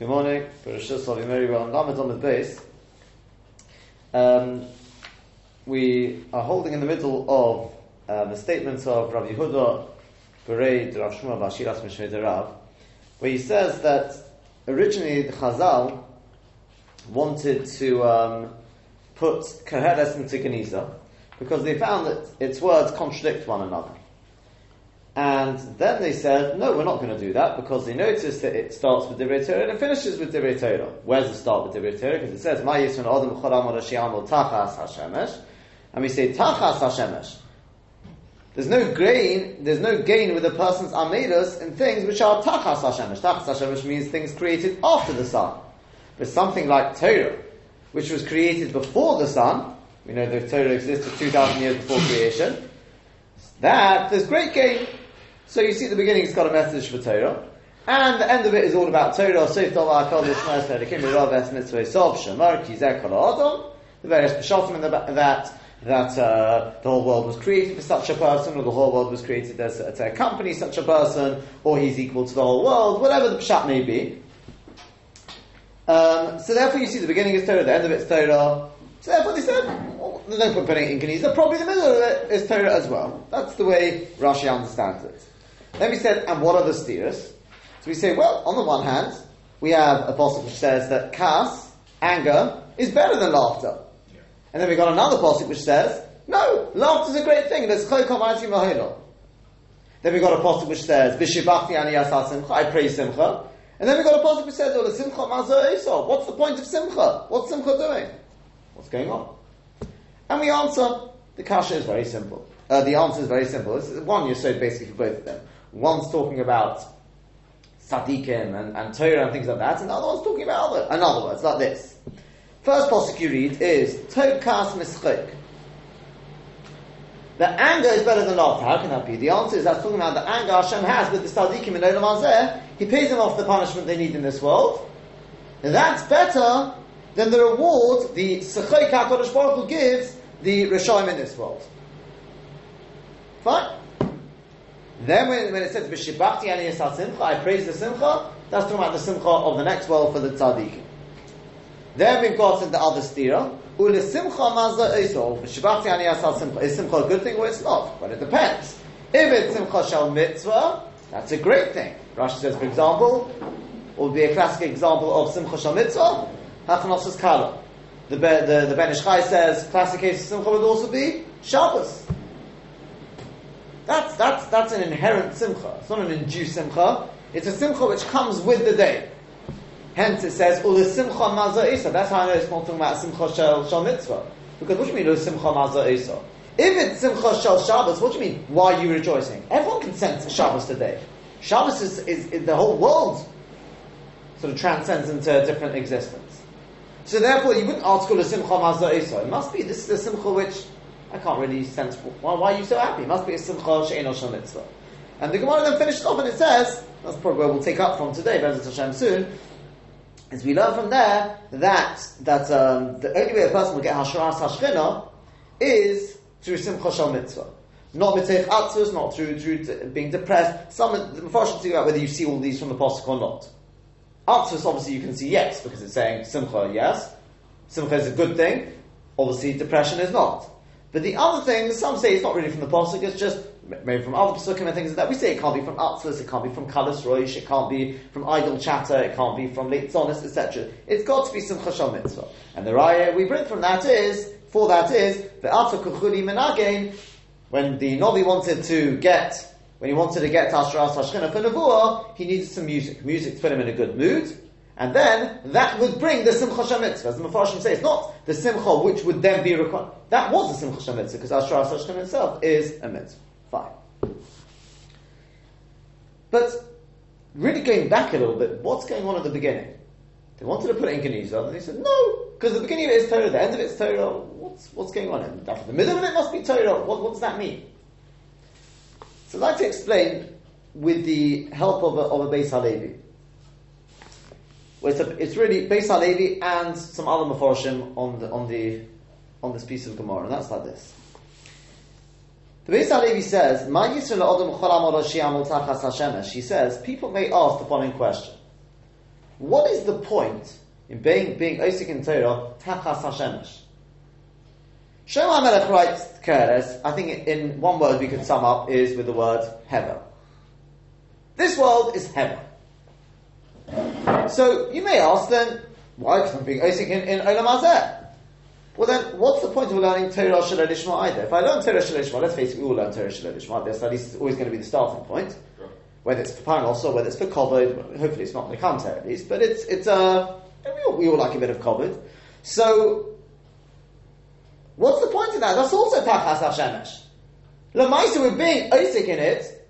Good morning. We are holding in the middle of the statements of Rav Yehuda Berei Rav Shmuel Bashiras Mishmei Rav, where he says that originally the Chazal wanted to put Keheres into Geniza because they found that its words contradict one another. And then they said, no, we're not going to do that, because they noticed that it starts with Divrei Torah and it finishes with Divrei Torah. Where does it start with Divrei Torah? Because it says, Ma Yisran Adam Choram Orashiyam Tachas Hashemesh, and we say Tachas Hashemesh. There's no gain with a person's amedas in things which are Tachas Hashemesh. Tachas Hashemesh means things created after the sun. But something like Torah, which was created before the sun, we know that Torah existed 2,000 years before creation, that there's great gain. So you see at the beginning it's got a message for Torah, and the end of it is all about Torah. The various Peshatim in that the whole world was created for such a person, or the whole world was created to accompany such a person, or he's equal to the whole world, whatever the Peshat may be. So therefore you see the beginning is Torah, the end of it is Torah. So therefore they said, well, there's no point putting it in Geniza, probably the middle of it is Torah as well. That's the way Rashi understands it. Then we said, and what are the steers? So we say, well, on the one hand, we have a pasuk which says that kas, anger, is better than laughter. Yeah. And then we got another pasuk which says, no, laughter is a great thing. Then we got a pasuk which says, V'shibachti ani yasa simcha, I praise simcha. And then we got a pasuk which says, oh, simcha mazo esau. What's the point of simcha? What's simcha doing? What's going on? And we answer, the kasha is very simple. The answer is very simple. This is one yesod basically for both of them. One's talking about tzaddikim and Torah and things like that, and the other one's talking about another words like this. First pasuk you read is tokas mischik. The anger is better than laughter. How can that be? The answer is that's talking about the anger Hashem has with the tzaddikim in Olam Hazeh. He pays them off the punishment they need in this world. And that's better than the reward the sechik HaKadosh Baruch Hu gives the Rishonim in this world. Fine. Then when it says B'shibachti ani yasat simcha, I praise the simcha, that's talking about the simcha of the next world for the tzaddik. Then we've got in the other stira, Ule simcha mazda esau, B'shibachti ani yasat simcha. Is simcha a good thing or it's not? Well, it depends. If it's simcha shel mitzvah, that's a great thing. Rashi says, for example, what would be a classic example of simcha shel mitzvah? Hachnosus kala. The Ben Ish Chai says, classic case of simcha would also be Shabbos. That's an inherent simcha. It's not an induced simcha. It's a simcha which comes with the day. Hence it says, Ule simcha mazah isa. That's how I know it's not talking about simcha shel mitzvah. Because what do you mean, Ule simcha mazah isa? If it's simcha shel Shabbos, what do you mean, why are you rejoicing? Everyone can sense Shabbos today. Shabbos is the whole world sort of transcends into a different existence. So therefore, you wouldn't ask Ule simcha mazah isa. It must be, this is the simcha which I can't really sense why are you so happy? It must be a simcha she'eino shel mitzvah. And the Gemara then finishes off and it says, that's probably where we'll take up from today, Be'ezras Hashem soon, is we learn from there that the only way a person will get hashras hashchina is through simcha shel mitzvah. Not mitzeich atzvus, not through being depressed. Some the Mefarshim talk about whether you see all these from the pasuk or not. Atzvus, obviously you can see yes, because it's saying simcha, yes. Simcha is a good thing. Obviously depression is not. But the other things, some say it's not really from the pasuk, it's just maybe from other pasukim and things like that. We say it can't be from Atzvus, it can't be from Kalas Roish, it can't be from idle chatter, it can't be from late zonis, etc. It's got to be simcha shel mitzvah. And the raya we bring from that is, the Atzvus kuchuli menagain, when the Novi wanted to get Hashras Hashchina for Nevuah, he needed some music. Music to put him in a good mood. And then, that would bring the simcha shel mitzvah. As the Mefarshim say, it's not the simcha which would then be required. That was the simcha shel mitzvah, because Hashras Hashchina itself is a mitzvah. Fine. But, really going back a little bit, what's going on at the beginning? They wanted to put it in Geniza, and they said, no, because the beginning of it is Torah, the end of it is Torah, what's going on? And the middle of it must be Torah, what does that mean? So I'd like to explain with the help of a Beis Halevi. Well, it's really Beis Halevi and some other Mefarshim on this piece of Gemara, and that's like this. The Beis Halevi says, "Ma Yisrael Adam Cholam Orashiyam Tachas Hashemesh." He says, people may ask the following question: What is the point in being Osik in Torah Tachas HaShemesh? Shlomo HaMelech writes Keheles, I think in one word we could sum up is with the word Hevel. This world is Hevel. So you may ask then, why? Because I'm being Osik in Olam Hazeh. Well then, what's the point of learning Torah Shelo Lishma either? If I learn Torah Shelo Lishma, let's face it, we all learn Torah Shelo Lishma. That's at least always going to be the starting point. Whether it's for Paranos or whether it's for Kovod, hopefully it's not going to come to at least, but we all like a bit of Kovod. So, what's the point in that? That's also Tachas HaShemesh. L'maisa, we're being Osik in it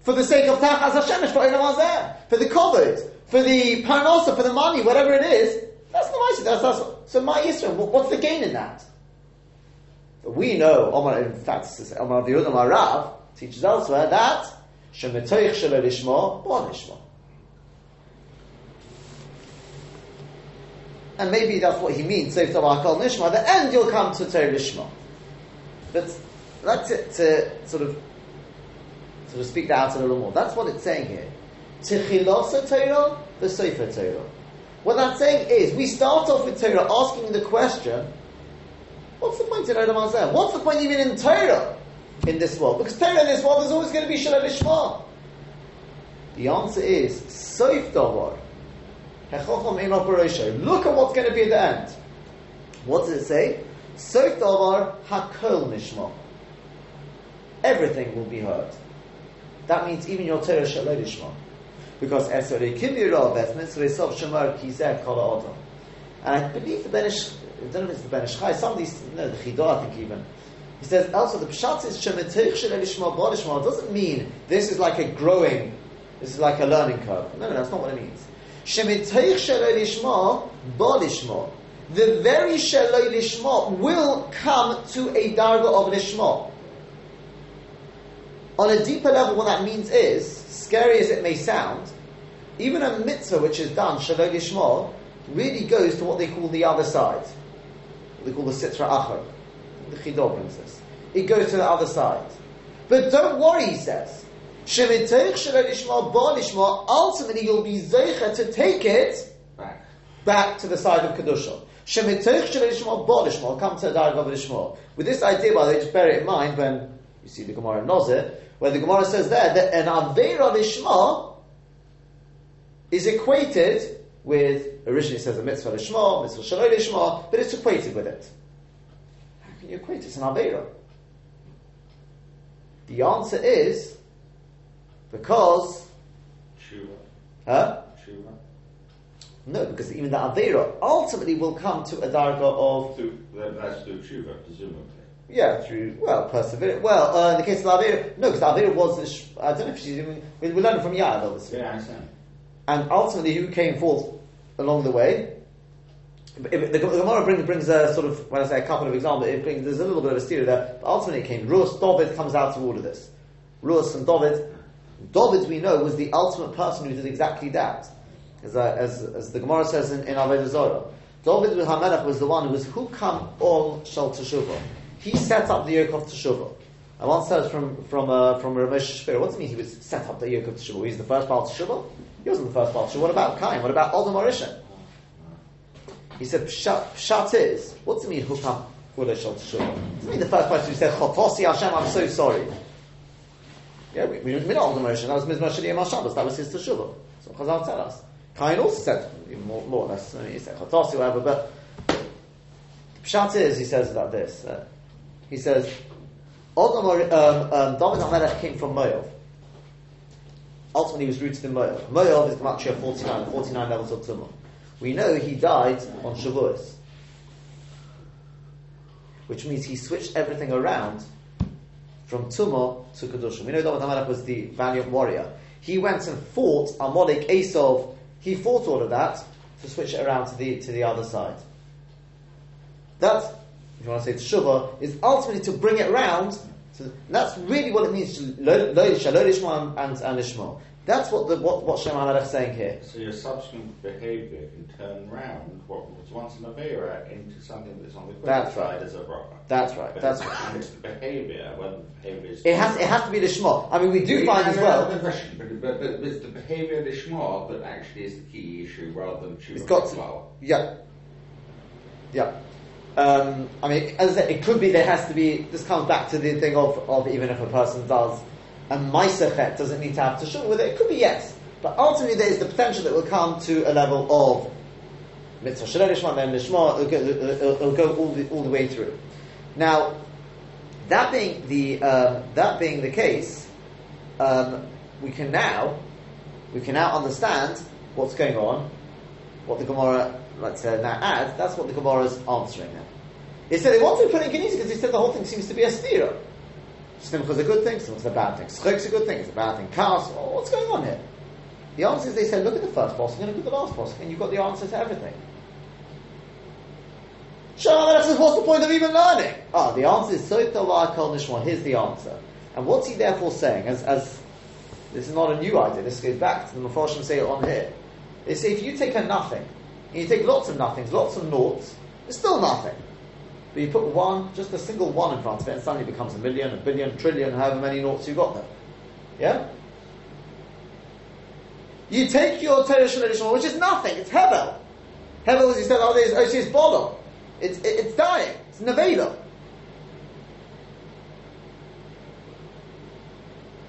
for the sake of Tachas HaShemesh, for Olam Hazeh, for the Kovod, for the Paranos, for the money, whatever it is. That's the Ma'aseh. So Ma'aseh, what's the gain in that? We know, in fact, Omar of Yehuda Ma'arav teaches elsewhere that Shemetoich Shelo Lishmo Bo Lishmo. And maybe that's what he means, Seif Tov HaKol Nishma. At the end you'll come to Torah Lishmo. But that's it, to sort of speak that out a little more. That's what it's saying here. Tichilosa Torah, the Sofer Torah. What that's saying is, we start off with Torah asking the question, what's the point in Olam Hazeh? What's the point even in Torah in this world? Because Torah in this world is always going to be Shelo Lishma. The answer is, Sof Davar, Hechacham Ein Lo Parosho. Look at what's going to be at the end. What does it say? Sof Davar Hakol Nishma. Everything will be heard. That means even your Torah Shelo Lishma. Because and I believe I don't know if it's the Benish Chai, some of these, the Chidah, I think even. He says, also the Pshat is, it doesn't mean this is like a learning curve. No, that's not what it means. The very Shelo Lishma will come to a Darga of Lishma. On a deeper level, what that means is, scary as it may sound, even a mitzvah which is done, Shelo Lishma, really goes to what they call the other side. What they call the Sitra Achar. The Chidah brings this. It goes to the other side. But don't worry, he says. Shemitoch Shelo Lishma Bo Lishma, ultimately you'll be Zeicha to take it back to the side of Kedusha. Shemitoch Shelo Lishma Bo Lishma, come to the Darg of Lishma. With this idea, by the way, just bear it in mind when you see the Gemara in Nozir, where the Gemara says there that an Aveira Lishma is equated with, originally it says a Mitzvah Lishma, Mitzvah Shelo Lishma, but it's equated with it. How can you equate it? It's an Aveira. The answer is because Tshuva. Huh? Tshuva. No, because even the Aveira ultimately will come to a Darga of... That's through Tshuva, presumably. Yeah, through, perseverance. In the case of Avera, no, because Avera was I don't know if she's doing, we learned from Yair, obviously. Yeah, I understand. And ultimately, who came forth along the way? The Gemara brings a sort of, when I say a couple of examples, there's a little bit of a steer there, but ultimately it came, Ruas, Dovid comes out of all of this. Ruas and Dovid. Dovid, we know, was the ultimate person who did exactly that. As the Gemara says in Avodah Zarah, Dovid HaMelech was the one who was Hukam Ol Shel Teshuvah. He set up the yoke of Teshuvah. I once heard from Rav Moshe Shapiro, what does it mean he would set up the yoke of Teshuvah? He's the first part of Teshuvah? He wasn't the first part of Teshuvah. What about Kain? What about Adam Arishan? He said, Pshat is, what does it mean Hukam Ule Shel Teshuvah? It doesn't mean the first person who said, Chotosi Hashem, I'm so sorry. Yeah, we know Adam Arishan, that was Mizmor Shel Yom HaShabbos, that was his Teshuvah. So Chazal tell us. Kain also said, more or less, he said Chotosi, whatever, but Pshat is, he says about this, he says, David HaMelech came from Moav. Ultimately, he was rooted in Moav. Moav is actually a 49 levels of Tumah. We know he died on Shavuos, which means he switched everything around from Tumah to Kedusha. We know David HaMelech was the valiant warrior. He went and fought Amalek, Esau. He fought all of that to switch it around to the other side. That's, if you want to say Teshuvah, is ultimately to bring it round. That's really what it means, Shelo Lishma and Lishma. That's what Shem HaMelech is saying here. So your subsequent behaviour can turn round what was once an Aveira into something that's on the quicker side as a rock. That's right. That's right. It's the behaviour when the behaviour is... It has to be the Shema. I mean, we do find as well... Another question, but it's the behaviour of the Shema that actually is the key issue rather than... It's got to... Well. Yeah. Yeah. I mean, as I said, it could be there has to be... This comes back to the thing of even if a person does... And Maisechet doesn't need to have Teshuvah with it. It could be yes, but ultimately there is the potential that will come to a level of Mitzvah Shalei Lishma, then Lishma. It'll go all the way through. Now, that being the case, we can now understand what's going on. What the Gemara, let's say, now adds. That's what the Gemara is answering now. He said they wanted to put in Genesis because he said the whole thing seems to be a stira. Simcha is a good thing, Simcha is a bad thing. Schok is a good thing, it's a bad thing. Chaos, what's going on here? The answer is they say, look at the first posuk and look at the last posuk, and you've got the answer to everything. Shem HaMelech says, what's the point of even learning? The answer is, Soita La'akol Nishma, here's the answer. And what's he therefore saying? As this is not a new idea, this goes back to the Mefarshim say it on here. They say, if you take a nothing, and you take lots of nothings, lots of noughts, it's still nothing. But you put one, just a single one in front of it, and suddenly it becomes a million, a billion, trillion, however many noughts you got there. Yeah? You take your Torah Shalei, which is nothing, it's Hevel. Hevel, as you said, is Bolo. It's dying, it's Nevela.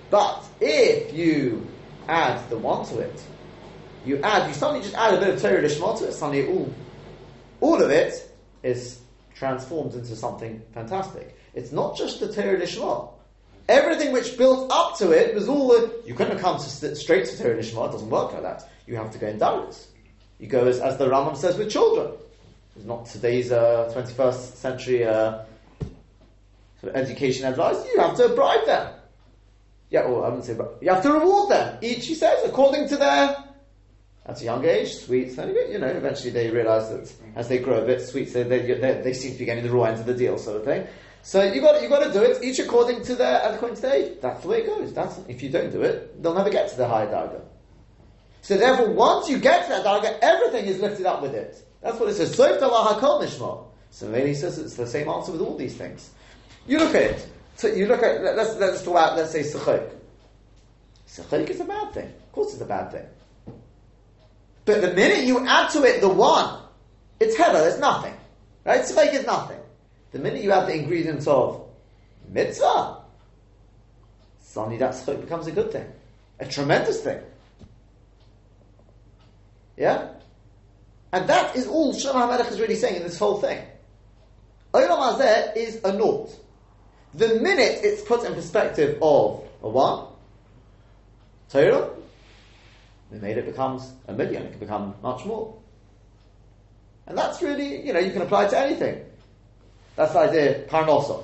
But if you add the one to it, you suddenly just add a bit of Torah Shalei to it, suddenly all of it is transformed into something fantastic. It's not just the Torah Lishma. Everything which built up to it was all the... You couldn't have come straight to Torah Lishma. It doesn't work like that. You have to go in darus. You go as the Rambam says with children. It's not today's 21st century sort of education advice. You have to bribe them. Yeah, well, I wouldn't say bribe. You have to reward them. Each, he says, according to their... At a young age, sweets, you know, eventually they realise that as they grow a bit, sweets, they seem to be getting the raw end of the deal, sort of thing. So you got to do it, each according to their age. That's the way it goes. If you don't do it, they'll never get to the higher darga. So therefore, once you get to that darga, everything is lifted up with it. That's what it says. So maybe he says it's the same answer with all these things. You look at it. So you look at let's talk about, let's say, sechok. Sechok is a bad thing. Of course, it's a bad thing. But the minute you add to it the one, it's hevel, it's nothing. Right? Tzvek is nothing. The minute you add the ingredients of mitzvah, suddenly that tzvek becomes a good thing. A tremendous thing. Yeah? And that is all Shem HaMelech is really saying in this whole thing. Olam Hazeh is a nought. The minute it's put in perspective of a one, Torah, we made it becomes a million. It can become much more. And that's really, you can apply it to anything. That's the idea of parnosa.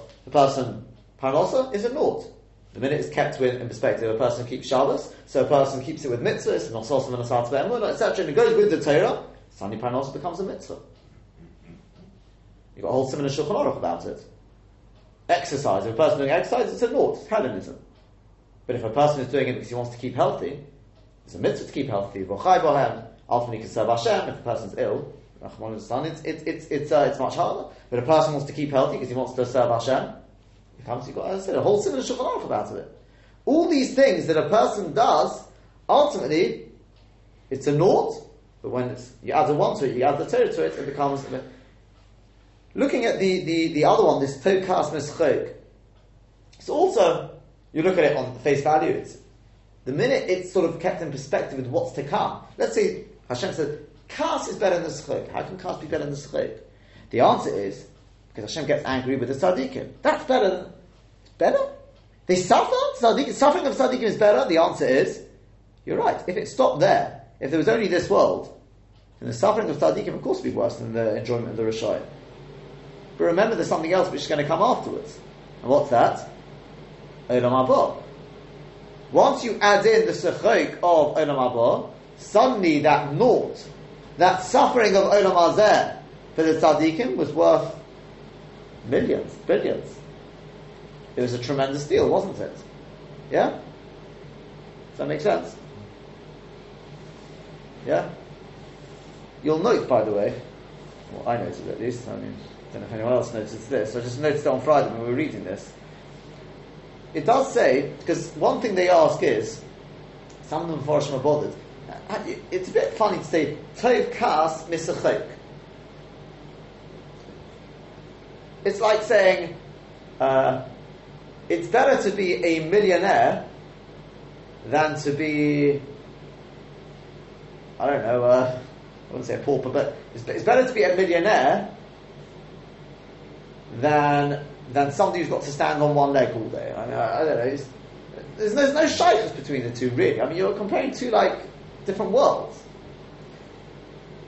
Parnosa is a nought. The minute it's kept in perspective, a person keeps Shabbos, so a person keeps it with mitzvah, it's nosos and asat ve'emunah, etc. And it goes with the Torah, suddenly parnosa becomes a mitzvah. You've got a whole similar Shulchan Aruch about it. Exercise. If a person doing exercise, it's a nought. It's Hellenism. But if a person is doing it because he wants to keep healthy, it's a mitzvah to keep healthy. Ultimately, you can serve Hashem. If a person's ill, it's much harder. But if a person wants to keep healthy because he wants to serve Hashem, it comes. You've got, as I said, a whole similar Shulchan Aruch about it. All these things that a person does, ultimately, it's a nought. But when you add the one to it, you add the Torah to it, it becomes. Looking at the other one, this tokas mischok. So also, you look at it on face value. The minute it's sort of kept in perspective with what's to come. Let's say Hashem said, Kaas is better than Sechok. How can Kaas be better than Sechok? The answer is, because Hashem gets angry with the Tzadikim. That's better than... Better? They suffer? Suffering of Tzadikim is better? The answer is, you're right. If it stopped there, if there was only this world, then the suffering of Tzadikim of course would be worse than the enjoyment of the Rishayim. But remember there's something else which is going to come afterwards. And what's that? Olam Haba. Once you add in the sechok of Olam Haba, suddenly that nought, that suffering of Olam Hazeh for the tzaddikim was worth millions, billions. It was a tremendous deal, wasn't it? Yeah? Does that make sense? Yeah? You'll note, by the way, well, I noticed at least, I mean, I don't know if anyone else noticed this, I just noticed it on Friday when we were reading this. It does say, because one thing they ask is, some of them Mepharshim are bothered. It's a bit funny to say, Tov Kas Misachok. It's like saying, it's better to be a millionaire than to be, I don't know, I wouldn't say a pauper, but it's better to be a millionaire than somebody who's got to stand on one leg all day. I mean, I don't know. There's no shyness between the two, really. I mean, you're comparing two, like, different worlds.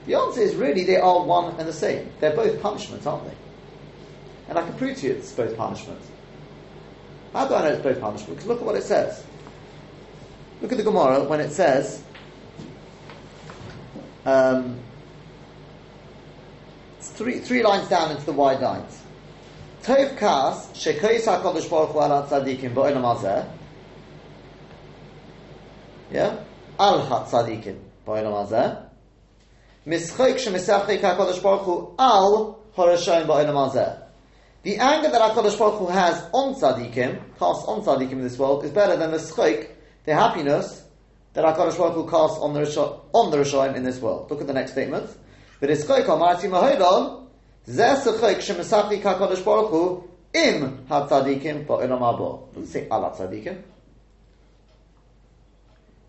The answer is, really, they are one and the same. They're both punishments, aren't they? And I can prove to you it's both punishments. How do I know it's both punishments? Because look at what it says. Look at the Gemara when it says, it's three lines down into the wide lines. Tov Kas Shekoyis HaKadosh Baruch Hu Al HaTzadikim Ba'olam Hazeh. Yeah? Al HaTzadikim Ba'olam Hazeh. Mischok Shemesachik HaKadosh Baruch Hu Al HaRashaim Ba'olam Hazeh. The anger that HaKadosh Baruch Hu has on Tzadikim, casts on Tzadikim in this world, is better than the schok, the happiness, that HaKadosh Baruch Hu casts on the Rishonim in this world. Look at the next statement. Doesn't say Al HaTzadikim.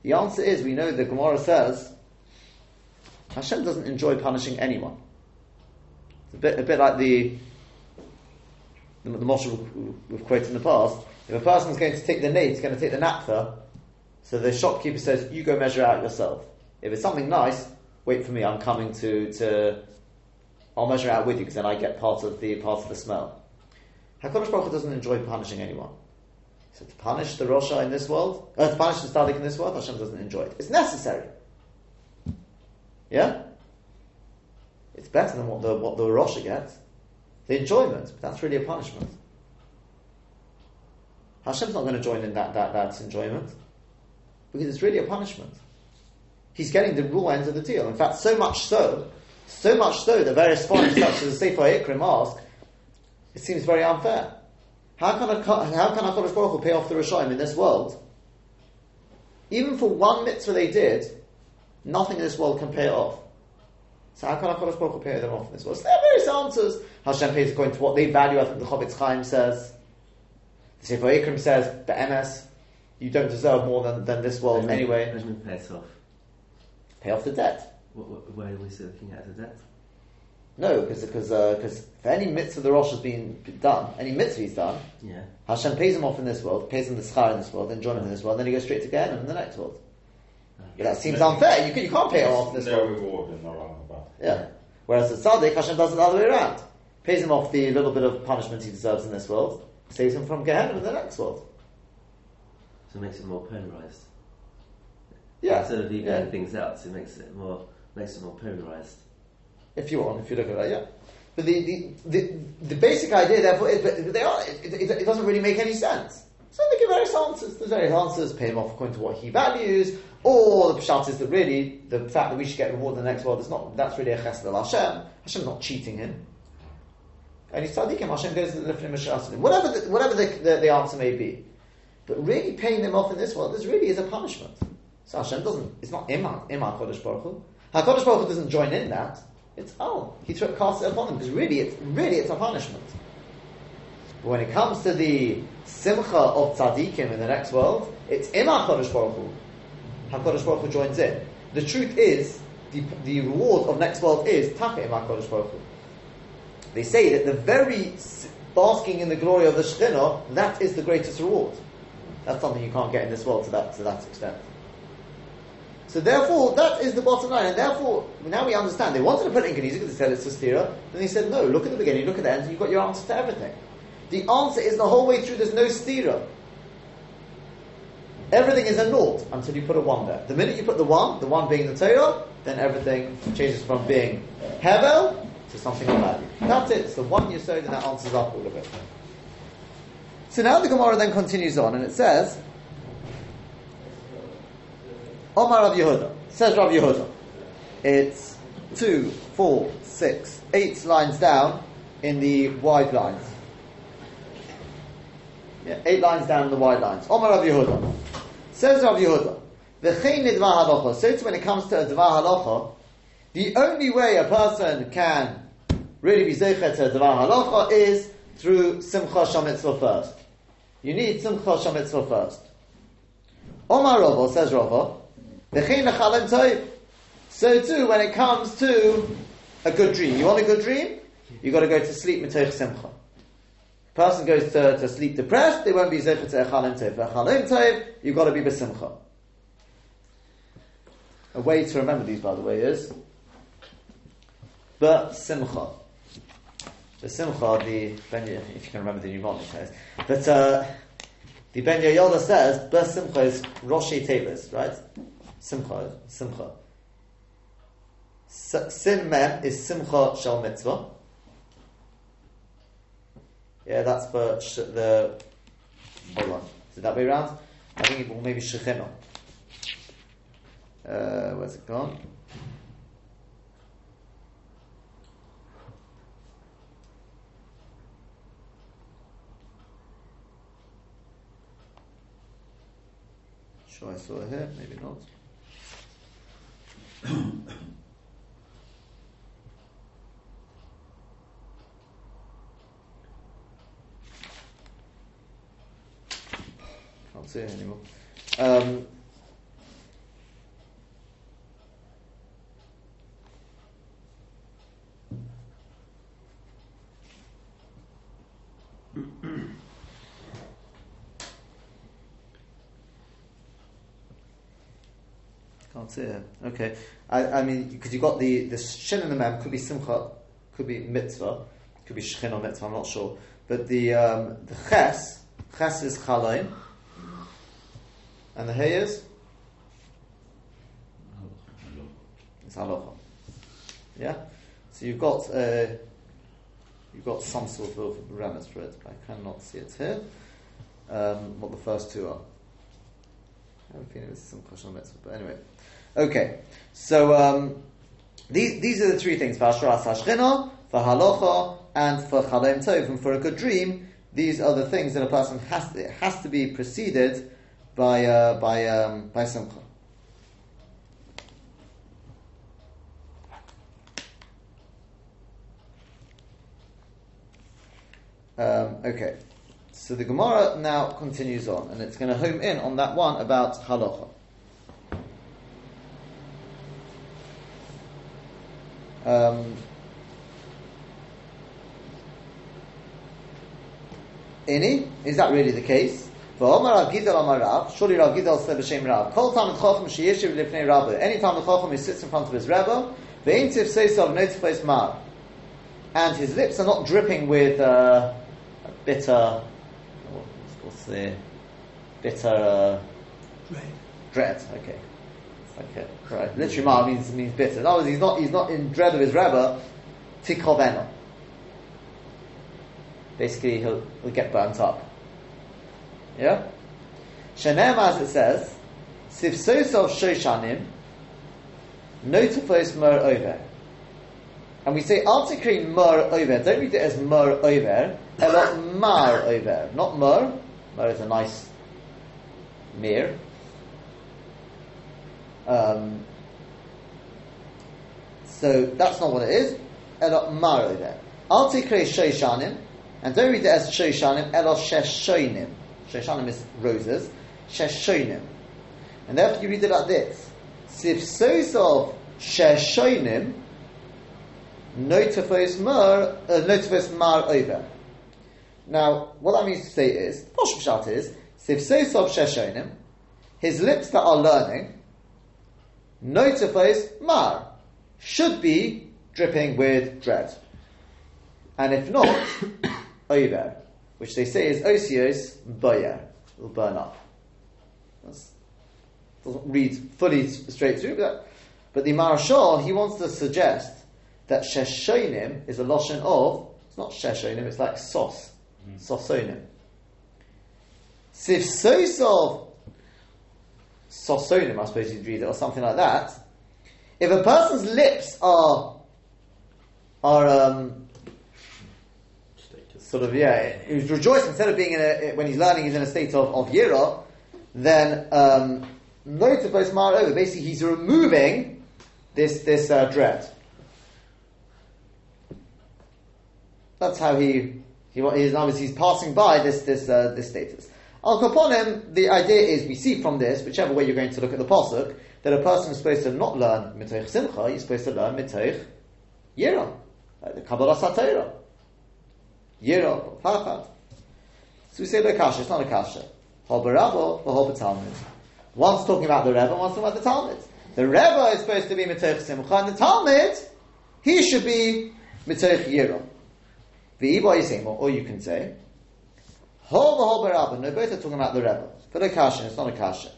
The answer is, we know the Gemara says, Hashem doesn't enjoy punishing anyone. It's a bit like the mashal we've quoted in the past. If a person's going to take the nate, he's going to take the naphtha, so the shopkeeper says, you go measure out yourself. If it's something nice, wait for me, I'm coming to I'll measure out with you, because then I get part of the smell. HaKadosh Baruch Hu doesn't enjoy punishing anyone. So to punish the Rasha in this world, to punish the Tzadik in this world, Hashem doesn't enjoy it. It's necessary. Yeah? It's better than what the Rasha gets. The enjoyment, but that's really a punishment. Hashem's not going to join in that enjoyment, because it's really a punishment. He's getting the raw end of the deal. In fact, so much so that various scholars such as the Sefer Ikrim ask, it seems very unfair. How can HaKadosh Baruch Hu pay off the Rishonim in this world? Even for one mitzvah they did, nothing in this world can pay it off. So how can HaKadosh Baruch Hu pay them off in this world? So there are various answers. Hashem pays according to what they value. I think the Chofetz Chaim says, the Sefer Ikrim says, Be'emes, you don't deserve more than this world anyway. What do you mean pay it off? Pay off the debt. Why are we still looking at the debt? No, because for any mitzvah the Rosh has been done, any mitzvah he's done, yeah. Hashem pays him off in this world, pays him the schar in this world, then join him in this world, then he goes straight to Gehenna in the next world. But that seems unfair. You can't pay it off in this world. No reward in the wrong. Yeah. Whereas the tzaddik, Hashem does it the other way around. Pays him off the little bit of punishment he deserves in this world, saves him from Gehenna in the next world. So it makes it more polarised. Yeah. Instead of evening things out, so it makes it more polarised. If you look at that, yeah. But the basic idea, therefore, is that it doesn't really make any sense. So they give various answers. There's various answers. Pay him off according to what he values. Or the pshat is that really the fact that we should get reward in the next world is not. That's really a chesed al Hashem. Hashem's not cheating him. And he's tzaddikim. Hashem goes to the lifnim mishrasim. Whatever the answer may be, but really paying them off in this world, this really is a punishment. So Hashem doesn't. It's not Imah Kodesh Baruch Hu. HaKadosh Baruch Hu doesn't join in that. It's he casts it upon them, because really it's a punishment. But when it comes to the simcha of tzaddikim in the next world, it's Imah Kodesh Baruch Hu. HaKadosh Baruch Hu joins in. The truth is, the reward of next world is Tachim HaKadosh Baruch Hu. They say that the very basking in the glory of the Shekhinah, that is the greatest reward. That's something you can't get in this world to that extent. So therefore, that is the bottom line, and therefore, now we understand. They wanted to put it in Geniza because they said it's Sestira, and they said, no, look at the beginning, look at the end, and you've got your answer to everything. The answer is the whole way through, there's no Stira. Everything is a naught until you put a one there. The minute you put the one being the Torah, then everything changes from being Hevel to something of value. That's it. It's the one you sowed, and that answers up all of it. So now the Gemara then continues on, and it says, Omar Rav Yehuda. It's 2, 4, 6, 8 lines down in the wide lines. Yeah, 8 lines down in the wide lines. Omar Rav Yehuda. Says Rav Yehuda, V'chein Dvar Halacha. So it's when it comes to Dvar Halacha, the only way a person can really be Zeichet to Dvar Halacha is through Simcha Shamitzvah first. You need Simcha Shamitzvah first. Omar Rava, says Rava, V'chein L'chalem Toiv. So too, when it comes to a good dream. You want a good dream? You've got to go to sleep mitoch simcha. Person goes to sleep depressed, they won't be zeichet to echalim tov. Echalim tov, you've got to be besimcha. A way to remember these, by the way, is besimcha. Besimcha, if you can remember the mnemonic, says. But the Ben Yoyada says, besimcha is Roshi Tevis, right? Simcha. Sin mem is simcha shel mitzvah. Yeah, that's for the... Hold on. Is it that way around? I think it will maybe shechino. Where's it gone? Sure I saw it here. Maybe not. See it anymore. Can't see it. Okay. I mean, because you got the shin and the mem could be simcha, could be mitzvah, could be shechin or mitzvah. I'm not sure, but the ches is chalaim. And the hay is? It's halacha. Yeah? So you've got some sort of remnants for it, but I cannot see it here. What the first two are. I have a feeling this is some question on mitzvah, but anyway. Okay. So these are the three things, for Ashras Hashchina, for halacha, and for Chalem Tov, and for a good dream. These are the things that a person has to be preceded by simcha. Okay, so the Gemara now continues on, and it's going to home in on that one about halacha. Any? Is that really the case? Surely Rav Gidel said b'shem Rav. Kol Talmid Chacham sheyeshiv lifnei Rabbeinu. Any Talmid Chacham who sits in front of his Rebbe, ve'ein tifseisav no tifseis mar, and his lips are not dripping with a bitter, dread. Okay, right. Literally, mar means bitter. In other words, he's not in dread of his Rebbe. Tikovena. Basically, he'll get burnt up. Yeah? Shenem, as it says, Sifsosov Shoshanim, Notifos Mer Over. And we say, Artikrin Mer Over, don't read it as Mer Over, Elot Mar Over. Not Mer. Mer is a nice Mir. So that's not what it is. Elot Mar Over. Artikrin Shoshanim, and don't read it as Shoshanim, Elot Sheshonim. Shoshanim is roses. Sheshonim. And therefore you read it like this. Sifsosov Sheshonim Notifos Mar Over. Now, what that means to say is, Posh Pshat is, Sifsosov Sheshonim, his lips that are learning, Notifos Mar, should be dripping with dread. And if not, Over. Which they say is osios boyer, will burn up. That's, doesn't read fully straight through, but the Marashal, he wants to suggest that sheshonim is a lotion of, it's not sheshonim, it's like sauce, sosonim. Sifsosov sosonim, I suppose you'd read it, or something like that, If a person's lips are sort of, he's rejoiced instead of being when he's learning, he's in a state of yira, then no tifos ma'ar over. Basically, he's removing this dread. That's how he's passing by this status. Al Kaponim, the idea is, we see from this, whichever way you're going to look at the pasuk, that a person is supposed to not learn mitoich simcha, he's supposed to learn mitoich yira, like the Kabbalah Satira. Yira, Pachat. So we say the kasha, it's not a kasha. Ho b'Rabba, ho b'Talmid. One's talking about the Rebbe, one's talking about the Talmud. The Rebbe is supposed to be mitoich simcha, and the Talmud, he should be mitoich yira. Or you can say, Ho v'Ho b'Rabba. No, both are talking about the Rebbe. But a kasha, it's not a kasha.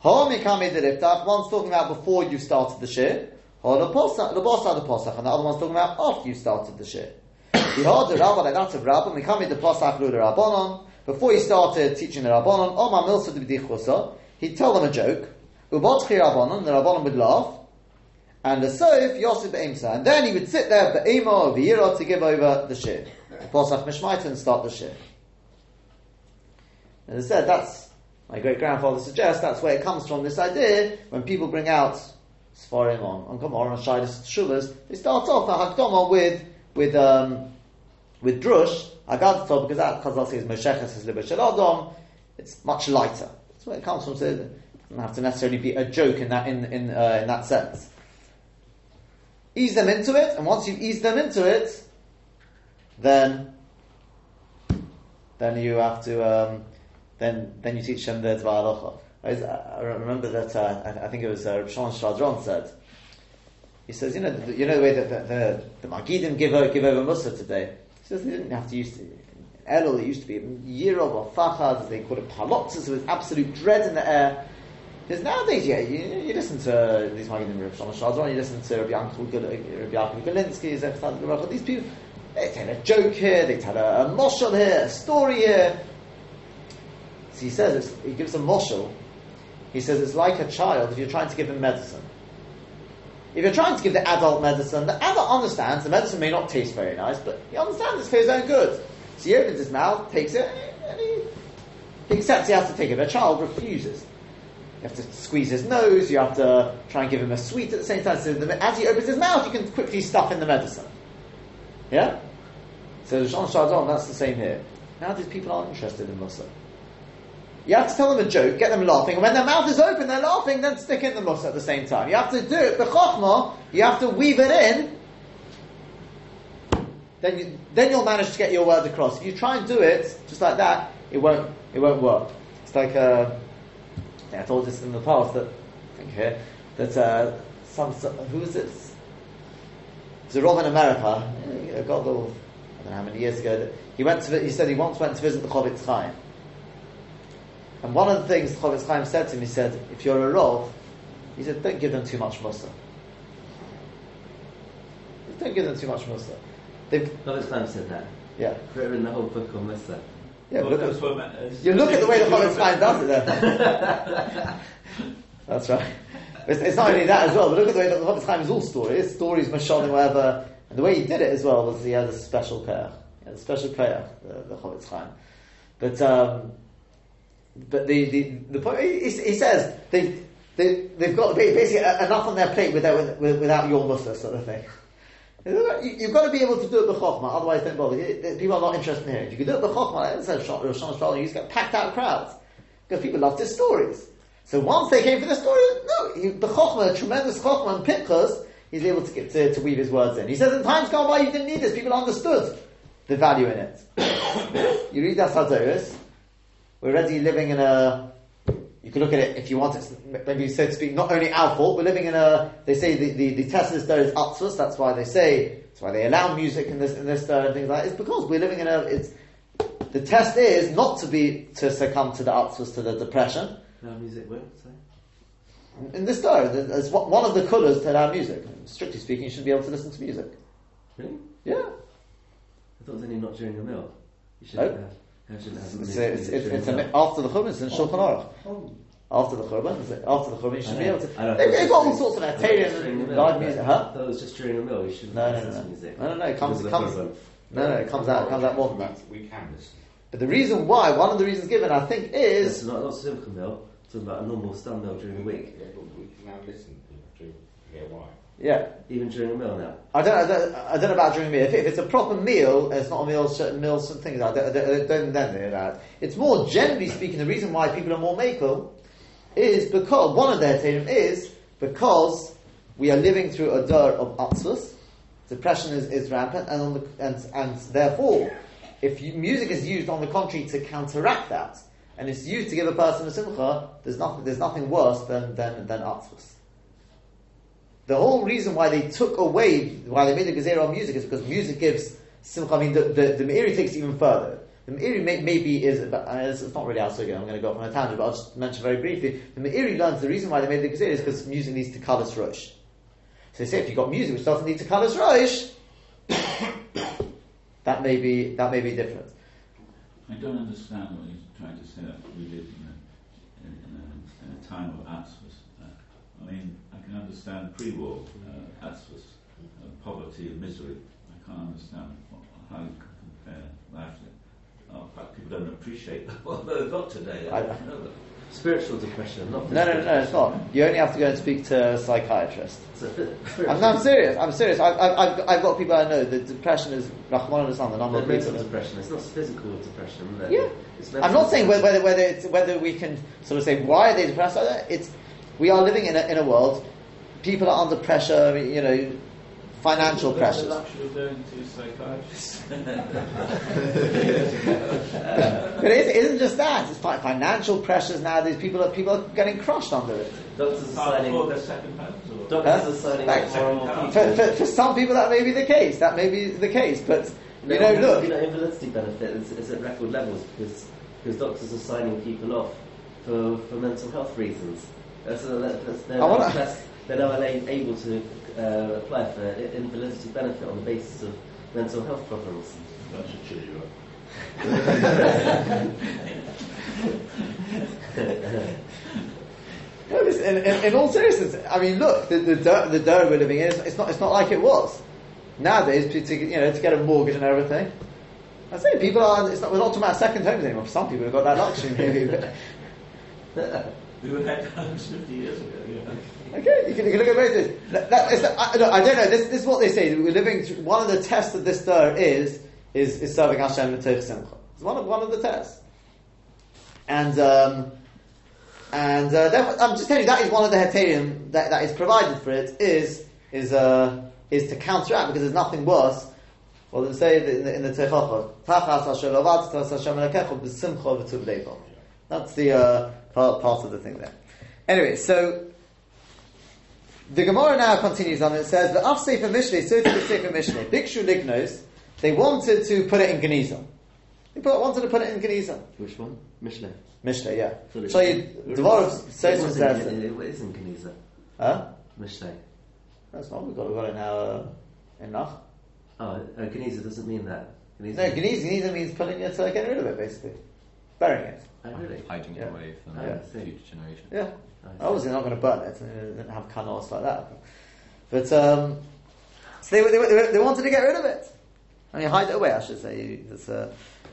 Ho mikame deriftach. One's talking about before you started the shir. Ho leposach leposach. And the other one's talking about after you started the shir. He heard the Rebbe, like that's of Rebbe. Mikame deposach lu l'Rabbanon. Before he started teaching the Rabbanon, oh ma milsa d'b'dich chusa. He'd tell them a joke. Ubotchi Rabbanon. The Rabbanon would laugh. And the sof yosef b'emsa. And then he would sit there b'ema or b'yira to give over the shir. Posach mishmaita and start the shir. As I said, that's, my great-grandfather suggests, that's where it comes from, this idea, when people bring out Sfarim on Gomorrah and Shaidas Shuvas, they start off the Hagdama with Drush, Agadatov, because that, Chazal says, Mosheches is Liba Shel Adam, it's much lighter. That's where it comes from, so it doesn't have to necessarily be a joke in that sense. Ease them into it, and once you ease them into it, then you have to... Then you teach them the Dvar Halacha. I remember that I think it was Reb Shon Shadron said. He says, you know the way that the Magidim give over Musa today. He says they didn't have to use Elul. It used to be Yirov or Fachad. They called it Palopsis with absolute dread in the air. Because nowadays, you listen to these Magidim, Reb Shon Shadron. You listen to Reb Yaakov Galinsky, Zeb Tzadok. These people, they tell a joke here, they tell a moshel here, a story here. So he says, he gives a moshel. He says it's like a child if you're trying to give him medicine. If you're trying to give the adult medicine, the adult understands the medicine may not taste very nice, but he understands it's for his own good. So he opens his mouth, takes it, and he accepts he has to take it. A child refuses. You have to squeeze his nose, you have to try and give him a sweet at the same time. So as he opens his mouth, you can quickly stuff in the medicine. Yeah? So Jean Chardon, that's the same here. Now these people aren't interested in Muslim. You have to tell them a joke, get them laughing, and when their mouth is open, they're laughing, then stick in the musa at the same time. You have to do it, the chokhmah, you have to weave it in, then you'll manage to get your word across. If you try and do it, just like that, it won't work. It's like, I told this in the past, who was it? There's a Rob in America, I don't know how many years ago, he said he once went to visit the Chofetz Chaim. And one of the things the Chofetz Chaim said to him, he said, if you're a Rav, he said, don't give them too much mussar. Don't give them too much mussar. The Chofetz Chaim said that. Yeah. They're in the whole book on mussar. Yeah, well, you look at the way the Chofetz Chaim does it there. That's right. It's not only that as well, but look at the way that the Chofetz Chaim is all stories. Stories, mashal, and whatever. And the way he did it as well was he had a special prayer. He had a special prayer, the Chofetz Chaim. But the point he says they've got basically enough on their plate without your mussar sort of thing. You've got to be able to do it with chokhmah, otherwise don't bother. People are not interested in hearing. You can do it with chokhmah. As I said, Rosh Hashanah, you used to get packed out crowds because people loved his stories. So once they came for the story, the chokhmah, tremendous chokhmah and pinchas, he's able to get to weave his words in. He says in times gone by you didn't need this. People understood the value in it. You read that Sazoris. We're already living in a... You can look at it if you want it. Maybe, so to speak, not only our fault, we're living in a... They say the Tesla star is Atsus, that's why they say... That's why they allow music in this star and things like that. It's because we're living in a... It's the test is not to succumb to the Atsus, to the depression. No music will, so... In this star, it's one of the colours to our music. Strictly speaking, you should be able to listen to music. Really? Yeah. I thought it was only not during your meal. You should have... After the Chumash in Shulchan Aruch. After the Khurban, you should be able to. They've got all sorts of Atarians and live music. Huh? That was just during a meal. You shouldn't listen to music. No. It comes out. It comes out more than that. We can listen. But the reason why, one of the reasons given, I think, is not simcha meal. Talking about a normal stand meal during the week. Yeah, but we can now listen to why. Yeah, even during a meal now. I don't know about during a meal. If it's a proper meal, it's not a meal. Certain meals and things like that. Then it's more generally speaking. The reason why people are more makel is because one of their theorem is because we are living through a dor of atzvus. Depression is rampant, and therefore, if music is used on the contrary to counteract that, and it's used to give a person a simcha, there's nothing worse than atzvus. The whole reason why they took away, why they made the gezerah on music, is because music gives simcha. I mean, the Meiri takes it even further. The Meiri it's not really our sugya. I'm going to go off on a tangent, but I'll just mention very briefly. The Meiri learns the reason why they made the gezerah is because music needs to kalas rosh. So they say if you've got music which doesn't need to kalas rosh, that may be different. I don't understand what he's trying to say. That we live in a time of atzvus. I mean, I can understand pre-war atzvus, poverty and misery. I can't understand how you can compare life. People don't appreciate that. Well, not today. I know that. Spiritual depression, not physical. No, it's not. You only have to go and speak to a psychiatrist. I'm serious. I've got people I know. The depression is Rahman al-Islam, the number of mental depression. It's not physical depression. Yeah. I'm not saying whether we can sort of say why are they depressed like that. It's we are living in a world. People are under pressure. You know. Financial pressures. But it isn't just that. It's financial pressures nowadays. People are getting crushed under it. Doctors are signing for some people that may be the case. But look. Invalidity benefit is at record levels because doctors are signing people off for mental health reasons. They're now able to apply for invalidity benefit on the basis of mental health problems. That should cheer you up. No, in all seriousness, I mean, look, the dirt we're living in, it's not like it was nowadays. To get a mortgage and everything, I say people are. We're not talking about second homes anymore. For some people have got that luxury, maybe. But we were had 150 years ago. Yeah. Okay, you can look at both of this. I don't know. This is what they say. We're living through, one of the tests of this Torah is serving Hashem with Torah Simcha. It's one of the tests. And therefore, I'm just telling you that is one of the heterium that is provided for it is to counteract, because there's nothing worse. Well, they say in the Teichachot, that's the part of the thing there. Anyway, so. The Gemara now continues on. It says, "V'af sefer Mishnei, so to the sefer Mishnei, bikshu lignos." They wanted to put it in Geniza. Which one? Mishnei, yeah. So the Gemara says, "What is in Geniza?" Huh? Mishnei. That's not. We've got it now. Enough. Oh, Geniza doesn't mean that. Geniza means putting it, so getting rid of it, basically, burying it. Oh, really? Hiding it away from the future generation. Yeah. Obviously not going to burn it. They didn't have canals like that. But so they wanted to get rid of it. I mean, hide it away, I should say.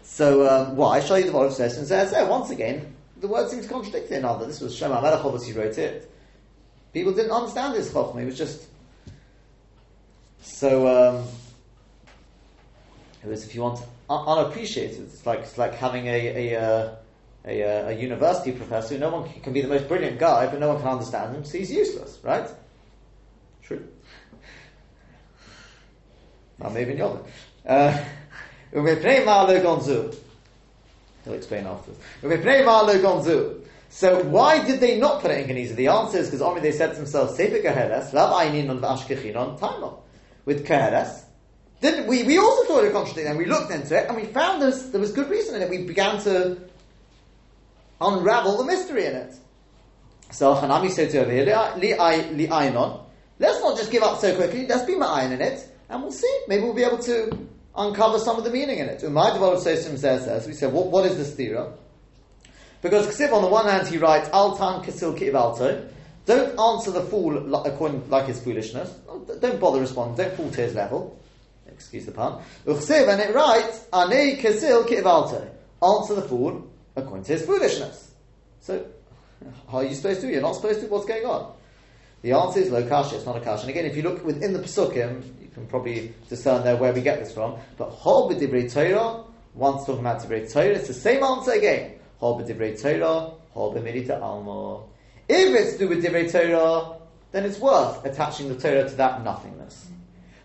So why? Shall you the Gemara says and says there once again. The word seems contradicting another. This was Shlomo HaMelech obviously wrote it. People didn't understand this chokhmah. It was just so. It was, if you want, unappreciated. It's like having a university professor, no one can be the most brilliant guy, but no one can understand him, so he's useless, right? True. Maybe not. He'll explain afterwards. So why did they not put it in Geniza? The answer is because they said to themselves, with Keheres. Didn't we also thought it contradicted, and we looked into it and we found there was good reason in it. We began to unravel the mystery in it. So Hanami said to over here, let's not just give up so quickly, let's be ma'ayin in it, and we'll see. Maybe we'll be able to uncover some of the meaning in it. So we said, what is this theorem? Because Ksiv, on the one hand, he writes, Altan Kasil Ki'ivalto, don't answer the fool according like his foolishness. Don't bother responding. Don't fall to his level. Excuse the pun. Uchsiv, and it writes, Anei Kasil Ki'ivalto, answer the fool according to his foolishness. So, how are you supposed to? You're not supposed to. What's going on? The answer is lo kasha. It's not a kasha. And again, if you look within the Pesukim, you can probably discern there where we get this from. But Hol B'divrei Torah, once talking about Divrei Torah, it's the same answer again. Hol B'divrei Torah, Hol B'milita Alma. If it's to do with Divrei Torah, then it's worth attaching the Torah to that nothingness.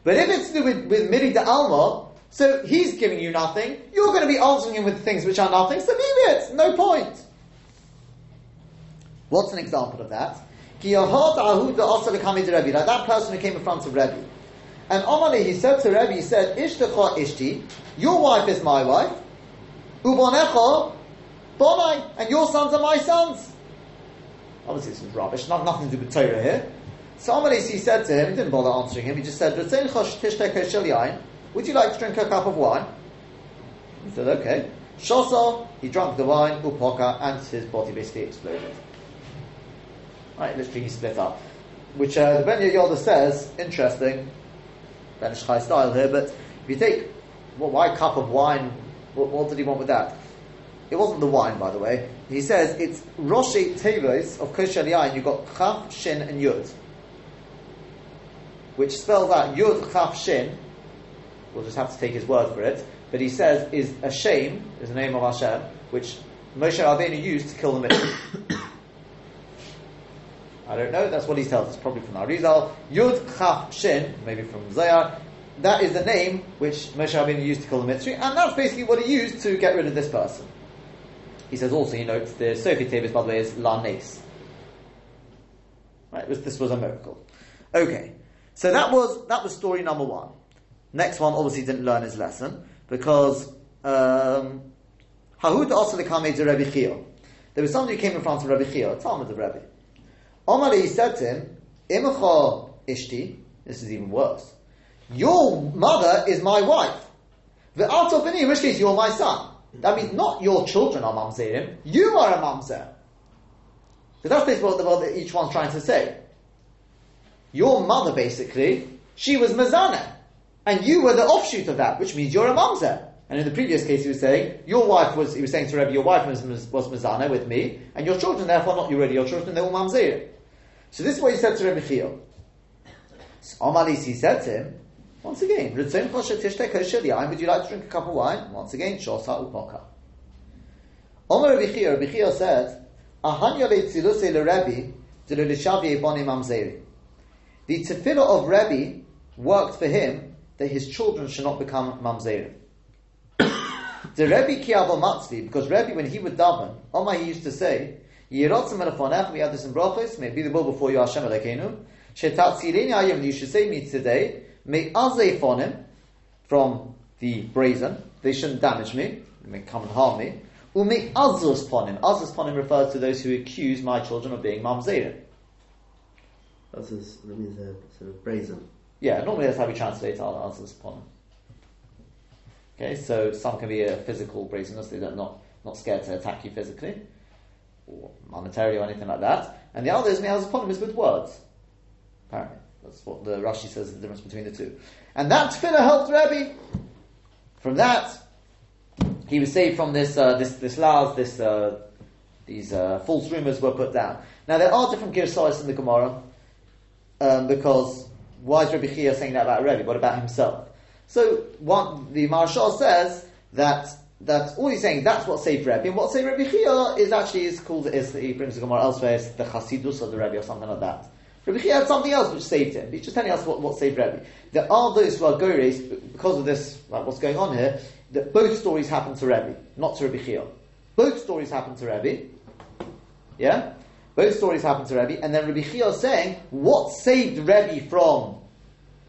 But if it's to do with Milita Alma, so he's giving you nothing, you're going to be answering him with things which are nothing, so leave it. No point. What's an example of that? Like that person who came in front of Rebbe. And Omali, he said to Rebbe, he said, Ishtecha Ishti, your wife is my wife, Ubonecha Bonai, and your sons are my sons. Obviously this is rubbish, nothing to do with Torah here. So Omali, he said to him, he didn't bother answering him, he just said, would you like to drink a cup of wine? He said, okay. Shosa, he drank the wine, Upoka, and his body basically exploded. Right, literally he split up. Which the Ben Yehuda says, interesting, Ben Ish Chai style here, but if you take, well, why a cup of wine, what did he want with that? It wasn't the wine, by the way. He says, it's Roshi Teves of Kosh Eliyain, you've got Chaf, Shin, and Yud. Which spells out Yud, Chaf, Shin, we'll just have to take his word for it, but he says, is Hashem, is the name of Hashem, which Moshe Rabbeinu used to kill the Mitzvah. I don't know, that's what he tells us, probably from Arizal. Yud Chaf Shin, maybe from Zayar, that is the name which Moshe Rabbeinu used to kill the Mitzri, and that's basically what he used to get rid of this person. He says also, he notes, the Sophie Tevis, by the way, is La Nes. Right, this was a miracle. Okay, so that was story number one. Next one obviously didn't learn his lesson, because Hahud Asal Kamei to Rabbi Chiyah. There was somebody who came in front of Rabbi Chiyah, a Talmud of Rabbi. Omali, he said to him, Imcha Ishti, this is even worse, your mother is my wife. V'atofini, in which case you're my son. That means not your children are mamzerim, you are a mamzer. So that's basically what each one's trying to say. Your mother, basically, she was mazana, and you were the offshoot of that, which means you're a mamzer. And in the previous case, he was saying, he was saying to Rebbe, your wife was Mazana with me, and your children, therefore, not really your children, they were Mamzerim. So this is what he said to Rebbe Chiyah. So Amalis, he said to him, once again, would you like to drink a cup of wine? Once again, Shosa Upoka. Omar Rebbe Chiyah said, the tefillah of Rebbe worked for him that his children should not become Mamzerim. The Rebbe Kiabo Matzli, because Rebbe, when he would daven, Omar, he used to say, Yirotz Melafonach, we have this in Brachos, may be the will before you, Hashem Elokeinu, Shetatzirin Yayim, you should say me today, may Azei Fonim, from the brazen, they shouldn't damage me, they may come and harm me, or may Azus Fonim. Azus Fonim refers to those who accuse my children of being Mamzerim. Azus, that means they're sort of brazen. Yeah, normally that's how we translate Azus Fonim. Okay, so some can be a physical brazenness, they're not scared to attack you physically, or monetarily or anything like that. And the other is Me'az Ponim is with words. Apparently. That's what the Rashi says is the difference between the two. And that tefillah helped Rebbe. From that, he was saved from these false rumors were put down. Now there are different girsayos in the Gemara, because why is Rebbe Chiyah saying that about Rebbe? What about himself? So the Marshal says that all he's saying, that's what saved Rebbe, and what saved Rebbe Chiyah is called, he brings the Gemara elsewhere, is the Chasidus of the Rebbe or something like that. Rebbe Chiyah had something else which saved him. He's just telling us what saved Rebbe. There are those who are Gores, because of this, like what's going on here, that both stories happened to Rebbe, not to Rebbe Chiyah. Both stories happened to Rebbe. Yeah? Both stories happened to Rebbe, and then Rebbe Chiyah saying, what saved Rebbe from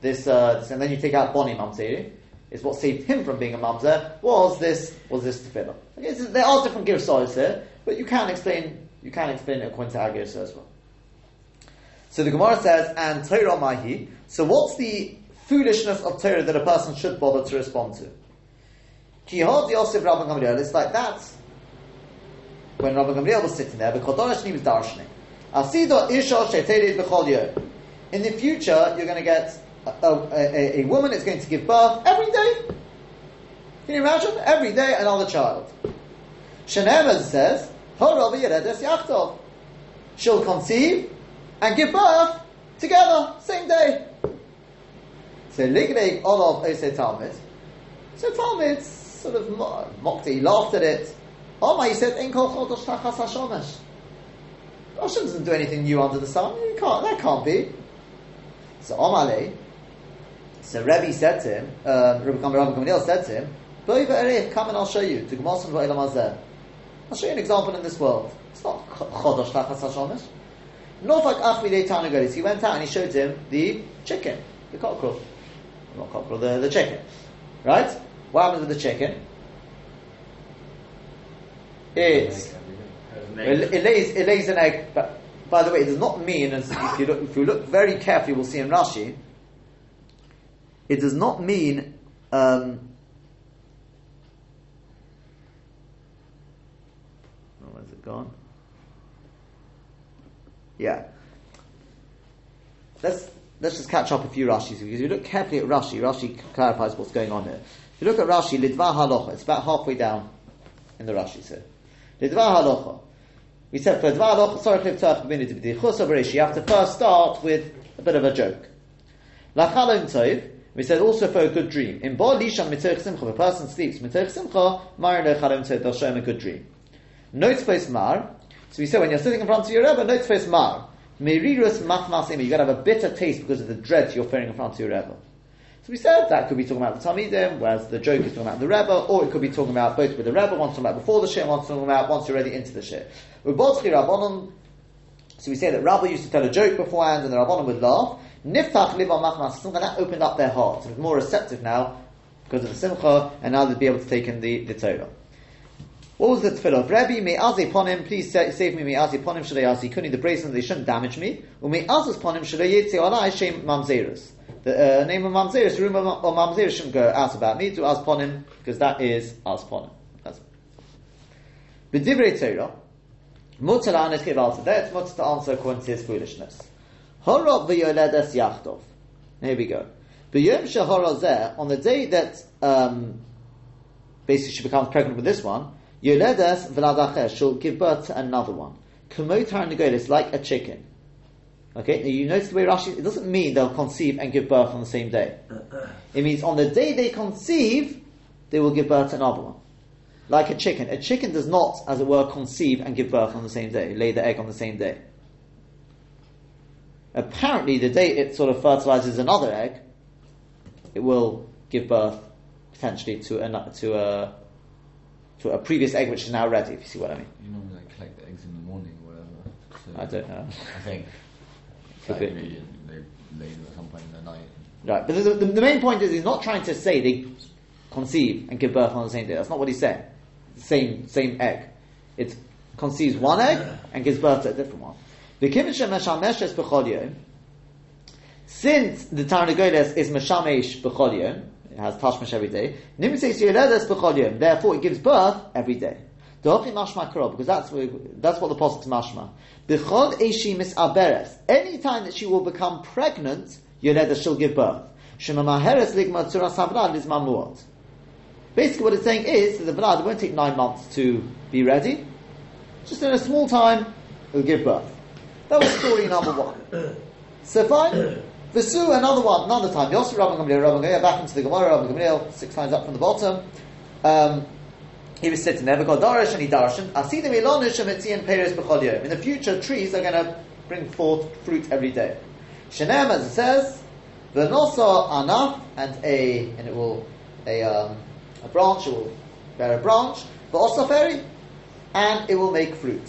this, and then you take out Boni Mamzeri, is what saved him from being a Mamzer, was this tefillah. Okay, so there are different girsayos here, but you can explain it according to our girsayos as well. So the Gemara says, and Torah Mahi, so what's the foolishness of Torah that a person should bother to respond to? It's like that when Rabbi Gamliel was sitting there, because Donash was darshaning. Asido Isha Sheterid B'chol Yom. In the future, you're going to get a woman that's going to give birth every day. Can you imagine? Every day, another child. Shenemer says, Harav Yeredes Yachtov. She'll conceive and give birth together, same day. So Ligreig Olav Oseh Talmud. So Talmud sort of mocked it, he laughed at it. Omar, he said, Ein Kol Chodesh Tachas HaShomesh. Hashem doesn't do anything new under the sun. That can't be. So Omale, so Rebbe said to him, Rabbi Gamliel said to him, Boi ve'erech, come and I'll show you. I'll show you an example in this world. It's not Chodosh Tachas HaShomesh. Nofak Ach Midei Tanu Golis. He went out and he showed him the chicken, the cockerel. Not cockerel, the chicken. Right? What happens with the chicken? It lays an egg, but by the way, it does not mean, and if you look very carefully, we'll see in Rashi, it does not mean where's it gone? Yeah. Let's just catch up a few Rashis, because if you look carefully at Rashi clarifies what's going on here. If you look at Rashi, Lidva Halocha, it's about halfway down in the Rashi, so Lidva Halocha. We said, for Dva Halocha, sorry, you have to first start with a bit of a joke. We said also for a good dream. In Bo Lisham Mitoch Simcha, if a person sleeps Mitoch Simcha, Mar Lo Chalom Tov, they'll show him a good dream. Notzfos Mar. So we said, when you're sitting in front of your Rebbe, Notzfos Mar. Merirus Machmas Ima. You've got to have a bitter taste because of the dread you're fearing in front of your Rebbe. So we said, that could be talking about the Talmidim, whereas the joke is talking about the Rebbe, or it could be talking about both with the Rebbe, one's talking about before the shir, one's talking about once you're already into the shir. So we say that Rabbi used to tell a joke beforehand, and the Rabbanon would laugh. Niftach liva machmas simcha, that opened up their hearts, and was more receptive now, because of the simcha, and now they'd be able to take in the Torah. What was the tefillah of Rebbe? Me'azeh ponim, please save me, me'azeh ponim shalei yasi kuni, the brazen, they shouldn't damage me, u'me'azeh ponim shalei yetzi alai shem mamzerus. The name of Mamzeris, rumor or Mamzeris shouldn't go out about me to Asponim, because that is Asponim. That's B'divrei Torah, Mutter la'anet kevalta. There it's mutter to answer according to his foolishness. Harav v'yoledes yachtov. Here we go. B'yom sheharazeh, on the day that basically she becomes pregnant with this one, yoledes v'ladacheh, she'll give birth to another one. Kumotar negolis, like a chicken. Okay, now you notice the way Rashi, it doesn't mean they'll conceive and give birth on the same day. It means on the day they conceive, they will give birth to another one. Like a chicken. A chicken does not, as it were, conceive and give birth on the same day, lay the egg on the same day. Apparently, the day it sort of fertilizes another egg, it will give birth, potentially, to a previous egg which is now ready, if you see what I mean. You normally collect the eggs in the morning or whatever. So I don't know. I think... Right, but the main point is he's not trying to say they conceive and give birth on the same day. That's not what he's saying. Same egg. It conceives one egg and gives birth to a different one. Since the Targum Godes is meshamesh b'chol yom, it has tashmish every day. Therefore, it gives birth every day. Because that's what the posuk's mashma. B'chol eishi misaberes. Any time that she will become pregnant, yoledes, she'll give birth. Basically, what it's saying is that the vlad won't take 9 months to be ready. Just in a small time, it'll give birth. That was story number one. So fine. Vesu, another one, another time. Yosef Rabban Gamliel, back into the Gemara, Rabban Gamliel, 6 lines up from the bottom. He was sitting there, we got Darish and he Darshan. Asidim Ilonish and Peres B'chol Yom. In the future, trees are going to bring forth fruit every day. Shenem, as it says, V'nosa Anaf, and a branch will bear a branch, V'osaferi, and it will make fruit.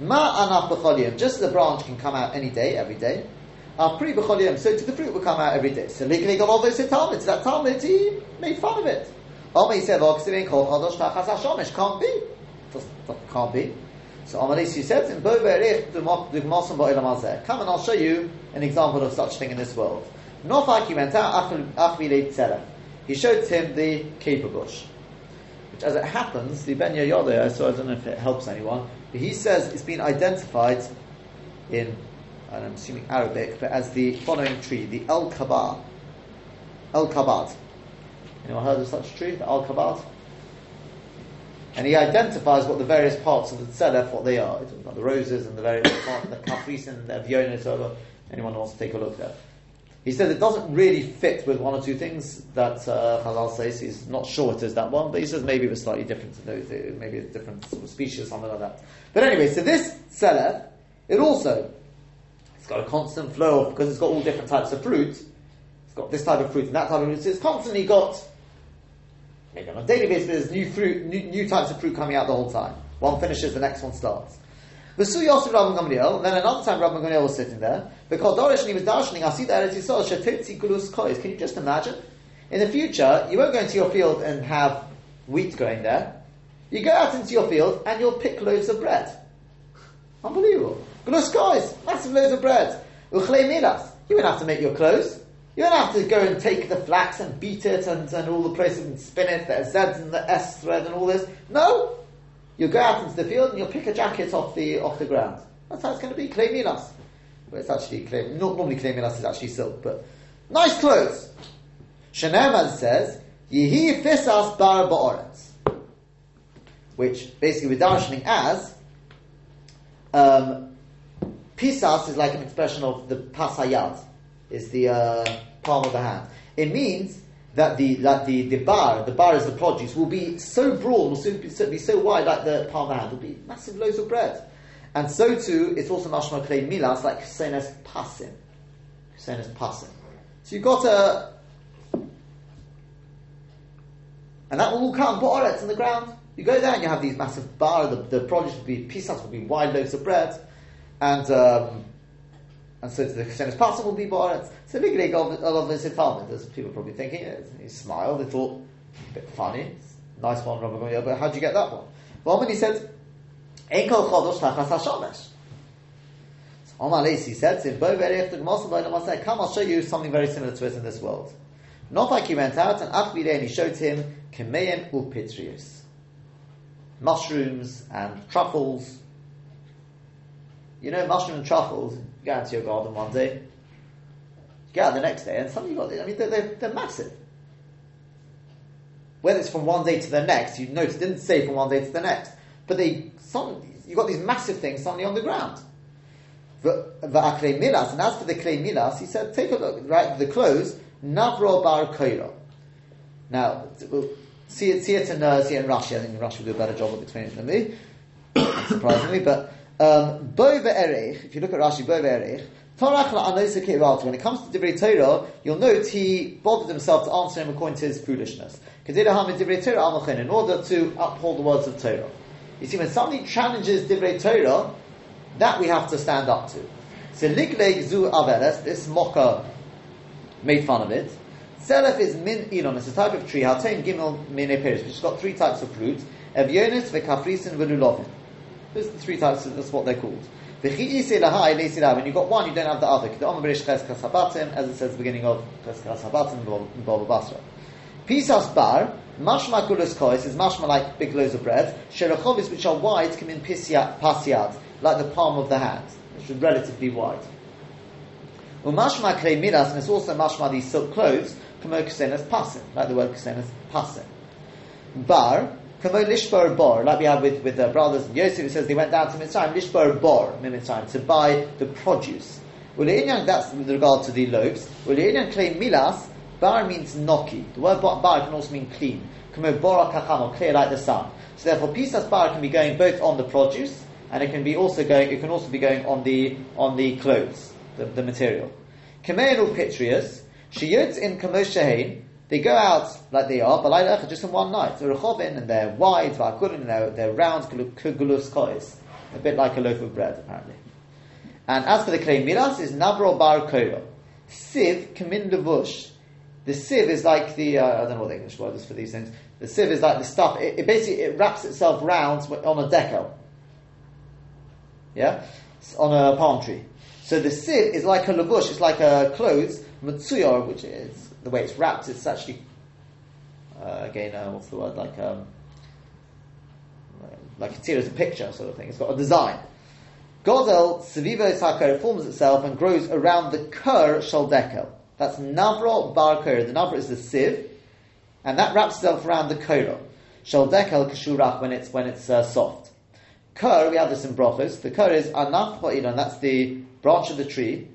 Ma Anaf B'chol Yom, just the branch can come out any day, every day. Apri B'chol Yom, so to the fruit will come out every day. So Ligli got all those Talmud. That Talmud, he made fun of it. Omei said, can't be. Can't be. So Omei said, come and I'll show you an example of such thing in this world. He showed him the caper bush. which, as it happens, the Ben Yehuda, so I don't know if it helps anyone, but he says it's been identified in, and I'm assuming Arabic, but as the following tree, the El-Kabat. El-Kabat. Anyone heard of such a tree, the El-Kabat? And he identifies what the various parts of the tzedef, what they are. He talks about the roses and the various parts, the kafrisin, the avionis, over. Anyone who wants to take a look there. He says it doesn't really fit with one or two things that Chazal says. He's not sure it is that one, but he says maybe it was slightly different to those, maybe a different sort of species or something like that. But anyway, so this tzedef, it's got a constant flow of, because it's got all different types of fruit. It's got this type of fruit and that type of fruit. So it's constantly got, maybe on a daily basis, there's new fruit, new types of fruit coming out the whole time. One finishes, the next one starts. V'su Yosef Rabban Gamliel, then another time Rabban Gamliel was sitting there, because Dorishni was darshaning, I see that Eretz Yisrael, Shetitzi Gulus Kois. Can you just imagine? In the future, you won't go into your field and have wheat growing there. You go out into your field and you'll pick loaves of bread. Unbelievable. Gulus Kois, massive loaves of bread. Uchlei Milas, you won't have to make your clothes. You don't have to go and take the flax and beat it and all the places and spin it, the Z's and the S thread and all this. No! You'll go out into the field and you'll pick a jacket off the ground. That's how it's going to be, klei milas. Well, it's actually normally klei milas is actually silk, but nice clothes. Sheneman says, Yehi fisas bar ba'oretz. Which basically we're darshaning as pisas is like an expression of the pasayat. Is the palm of the hand. It means that the bar is the produce, will be so broad, will be so wide, like the palm of the hand, will be massive loads of bread. And so too, it's also mashma klei milas, like kusenes pasim. Kusenes pasim. So you've got a... And that will all come, ba'aretz in the ground. You go there and you have these massive bar, the produce will be pisas, will be wide loads of bread, and so the Kishenes Pasim will be Ba'aretz. It's a big leg of his department, as people are probably thinking. He smiled, they thought, a bit funny. Nice one, Rabbi Gamliel, but how'd you get that one? Well, when he said, Ein kol chodosh tachas hashamesh. So Omar Leis, he said, come, I'll show you something very similar to it in this world. Not like he went out, and Afvideh, he showed him, Kemeim upitrius. Mushrooms and truffles. You know, mushroom and truffles, go out to your garden one day, you go out the next day, and suddenly you've got, I mean, they're massive. Whether it's from one day to the next, you notice, it didn't say from one day to the next, but you've got these massive things suddenly on the ground. And as for the klei milas, he said, take a look, right, the clothes, navro bar koiro. Now, see it in Rashi, I think Rashi will do a better job of explaining it than me, surprisingly, but Bo ve'erich, if you look at Rashi, Bo ve'erich, Torach la'anosa ke'irata. When it comes to Divrei Torah, you'll note he bothered himself to answer him according to his foolishness. In order to uphold the words of Torah. You see, when somebody challenges Divrei Torah, that we have to stand up to. So Ligleg zu averes, this mocker made fun of it. Selef is min ilon, it's a type of tree, Hatein gimel min eperis, which has got three types of fruit, Evyonis, ve'kafrisin, ve'lulovin. There's the three types, that's what they're called. When you've got one, you don't have the other. As it says at the beginning of Baba Basra. Pisas bar, mashma kulos kois, is mashma like big loaves of bread. Sherachovis, which are wide, come in pasiad, like the palm of the hand, which is relatively wide. Umashma klei milas, and it's also mashma these silk clothes, kamo kusenes pasim, like the word kusenes pasim. Bar, like we have with the brothers and Yosef, who says they went down to Mitzrayim, Lishbar Bor, Mitzrayim, to buy the produce. That's with regard to the loaves. Klei milas, bar means noki. The word bar can also mean clean. Clear like the sun. So therefore, pisas bar can be going both on the produce, and it can also be going on the clothes, the material. Kemeinu pitrius, sheyot in kamoshehein. They go out like they are, but just in one night. And they're wide, and they're round, a bit like a loaf of bread, apparently. And as for the klei milas, is navro bar koiro. Siv kamin levush. The sieve is like the I don't know what the English word is for these things. The sieve is like the stuff. It basically it wraps itself round on a deco. Yeah, it's on a palm tree. So the sieve is like a levush. It's like a clothes matsuyor, which is. The way it's wrapped, it's actually, again, what's the word, like like you can see it as a picture sort of thing. It's got a design. Gozel Seviva Sakar forms itself and grows around the Kur Shaldekel. That's Navro Bar Kur. The Navro is the sieve, and that wraps itself around the Kurah. Shaldekel Kashurach when it's soft. Kur, we have this in Brachos. The Kur is Anaf Ha'ilan, that's the branch of the tree.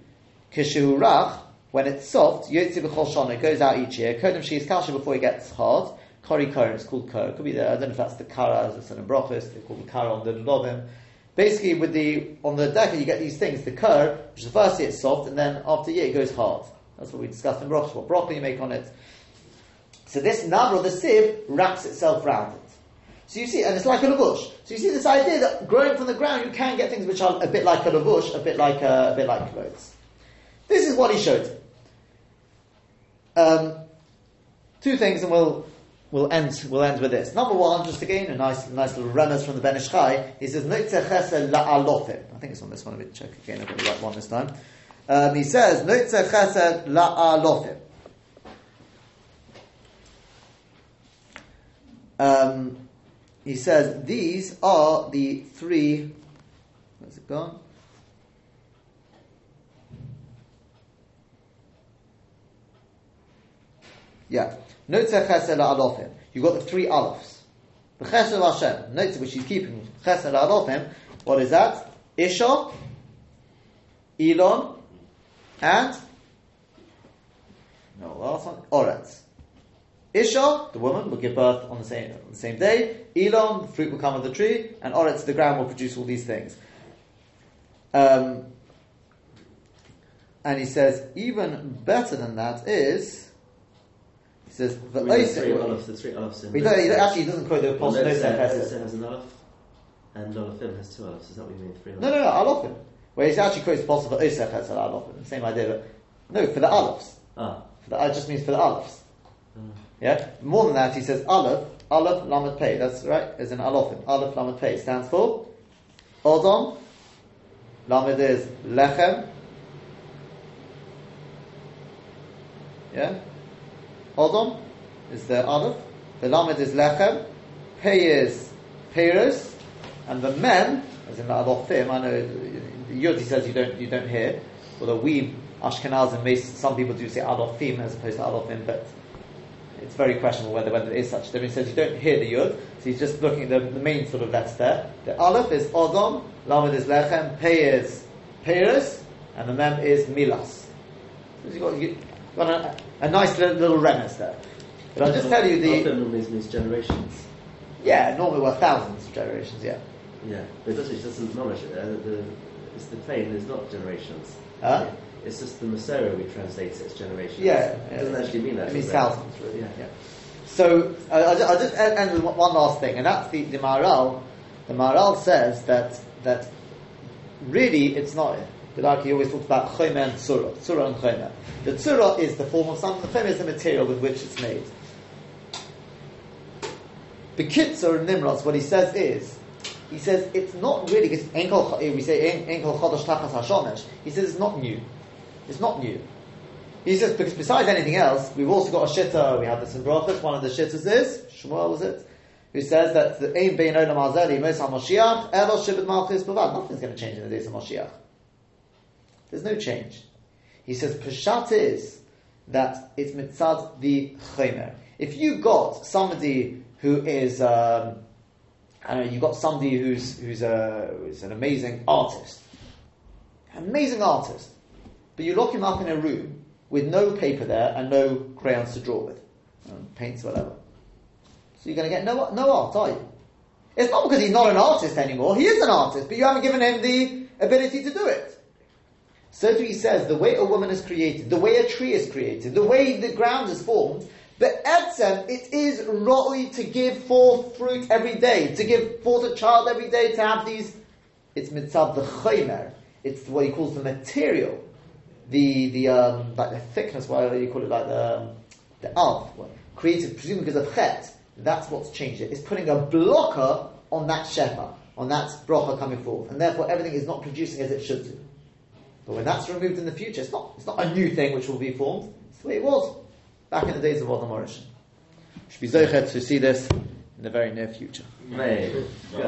Kashurach, when it's soft, Yotzi B'chol Shana, it goes out each year. Kodem Sheis Kasha, before it gets hard. Kori Korim, it's called Kur. It could be there. I don't know if that's the Kara, as it's in Brachos. They call the Kara on the Lodem. Basically, on the Deka, you get these things. The Kur, which is the first year it's soft, and then after a year it goes hard. That's what we discussed in Brachos, what broccoli you make on it. So this Navro, the sieve, wraps itself around it. So you see, and it's like a lavush. So you see this idea that growing from the ground, you can get things which are a bit like a lavush, a bit like clothes. This is what he showed. Two things, and we'll end with this. Number one, just again, a nice little remez from the Ben Ish Chai. He says, Noitze Chesed la'alotim. I think it's on this one. Let me check again. I've got the right one this time. He says, Noitze Chesed la'alotim. He says, these are the three... Where's it gone? Yeah. Notzeh chesed la'alofim. You've got the three alofs. The chesed Hashem, notzeh, which he's keeping, chesed la'alofim. What is that? Isha, Elon, and... No, last one. Oretz. Isha, the woman, will give birth on the same day. Elon, the fruit will come of the tree, and Oretz, the ground, will produce all these things. And he says, even better than that is... He says, the three alofs in... He doesn't quote the apostle. No, has an alof, and olofim has two alofs. Is that what you mean, three alofs? No, alofim. Where he actually quotes the apostle for Osef has an alofim. Same idea, but... No, for the alofs. It just means for the alofs. Yeah. More than that, he says Aleph Lamed Pei. That's right. As an Alofim. Aleph Lamed Pei stands for Odom. Lamed is Lechem. Yeah. Odom is the Aleph. The Lamed is Lechem. Pei is Peiros, and the Mem, as in the Alofim. I know the Yud he says you don't hear. Although we Ashkenazim, some people do say Alofim as opposed to Alofim, but it's very questionable whether there is such a difference. He says you don't hear the Yud, so he's just looking at the main sort of letters there. The Aleph is Odom, Lamed is Lechem, Pei is Peiros, and the Mem is Milas. So you've got a nice little remnant there. But I'll just tell you the... Aloph normally means generations. Yeah, normally were thousands of generations, yeah. Yeah, but it doesn't acknowledge it. It's the plane, it's not generations. Huh? Yeah. It's just the Masora we translate as generations. Yeah. It doesn't actually mean that. It means thousands, really. Yeah. So, I'll just end with one last thing, and that's the Maharal. The Maharal says that really it's not... Gadaki always talks about Chomeh and Tzura. Tzura and Chomeh. The Tzura is the form of something, the Chomeh is the material with which it's made. B'kitzur and Nimros, what he says is... He says it's not really... Because we say Enkel Chodosh Tachas HaShomesh. He says it's not new. It's not new. He says, because besides anything else, we've also got a shitta, we have this in Brachos, one of the shittas is, Shmuel was it, who says that the Ein Bein Olam Hazeh Le'mos HaMoshiach, Elo Shibud Malchus Bavad. Nothing's going to change in the days of Moshiach. There's no change. He says, Peshat is that it's mitzad the Chomer. If you got somebody who is, you've got somebody who's an amazing artist, but you lock him up in a room with no paper there and no crayons to draw with, and paints, whatever. So you're going to get no art, are you? It's not because he's not an artist anymore. He is an artist, but you haven't given him the ability to do it. So too he says, the way a woman is created, the way a tree is created, the way the ground is formed, but etzem, it is ro'oi to give forth fruit every day, to give forth a child every day, to have these... It's mitzav the chomer. It's what he calls the material. The thickness, whatever you call it, like the alf, created presumably because of chet. That's what's changed it. It's putting a blocker on that shefa, on that brocha coming forth, and therefore everything is not producing as it should do. But when that's removed in the future, it's not a new thing which will be formed. It's the way it was back in the days of Adam Arishan. Should be zoichet to see this in the very near future. May. Good.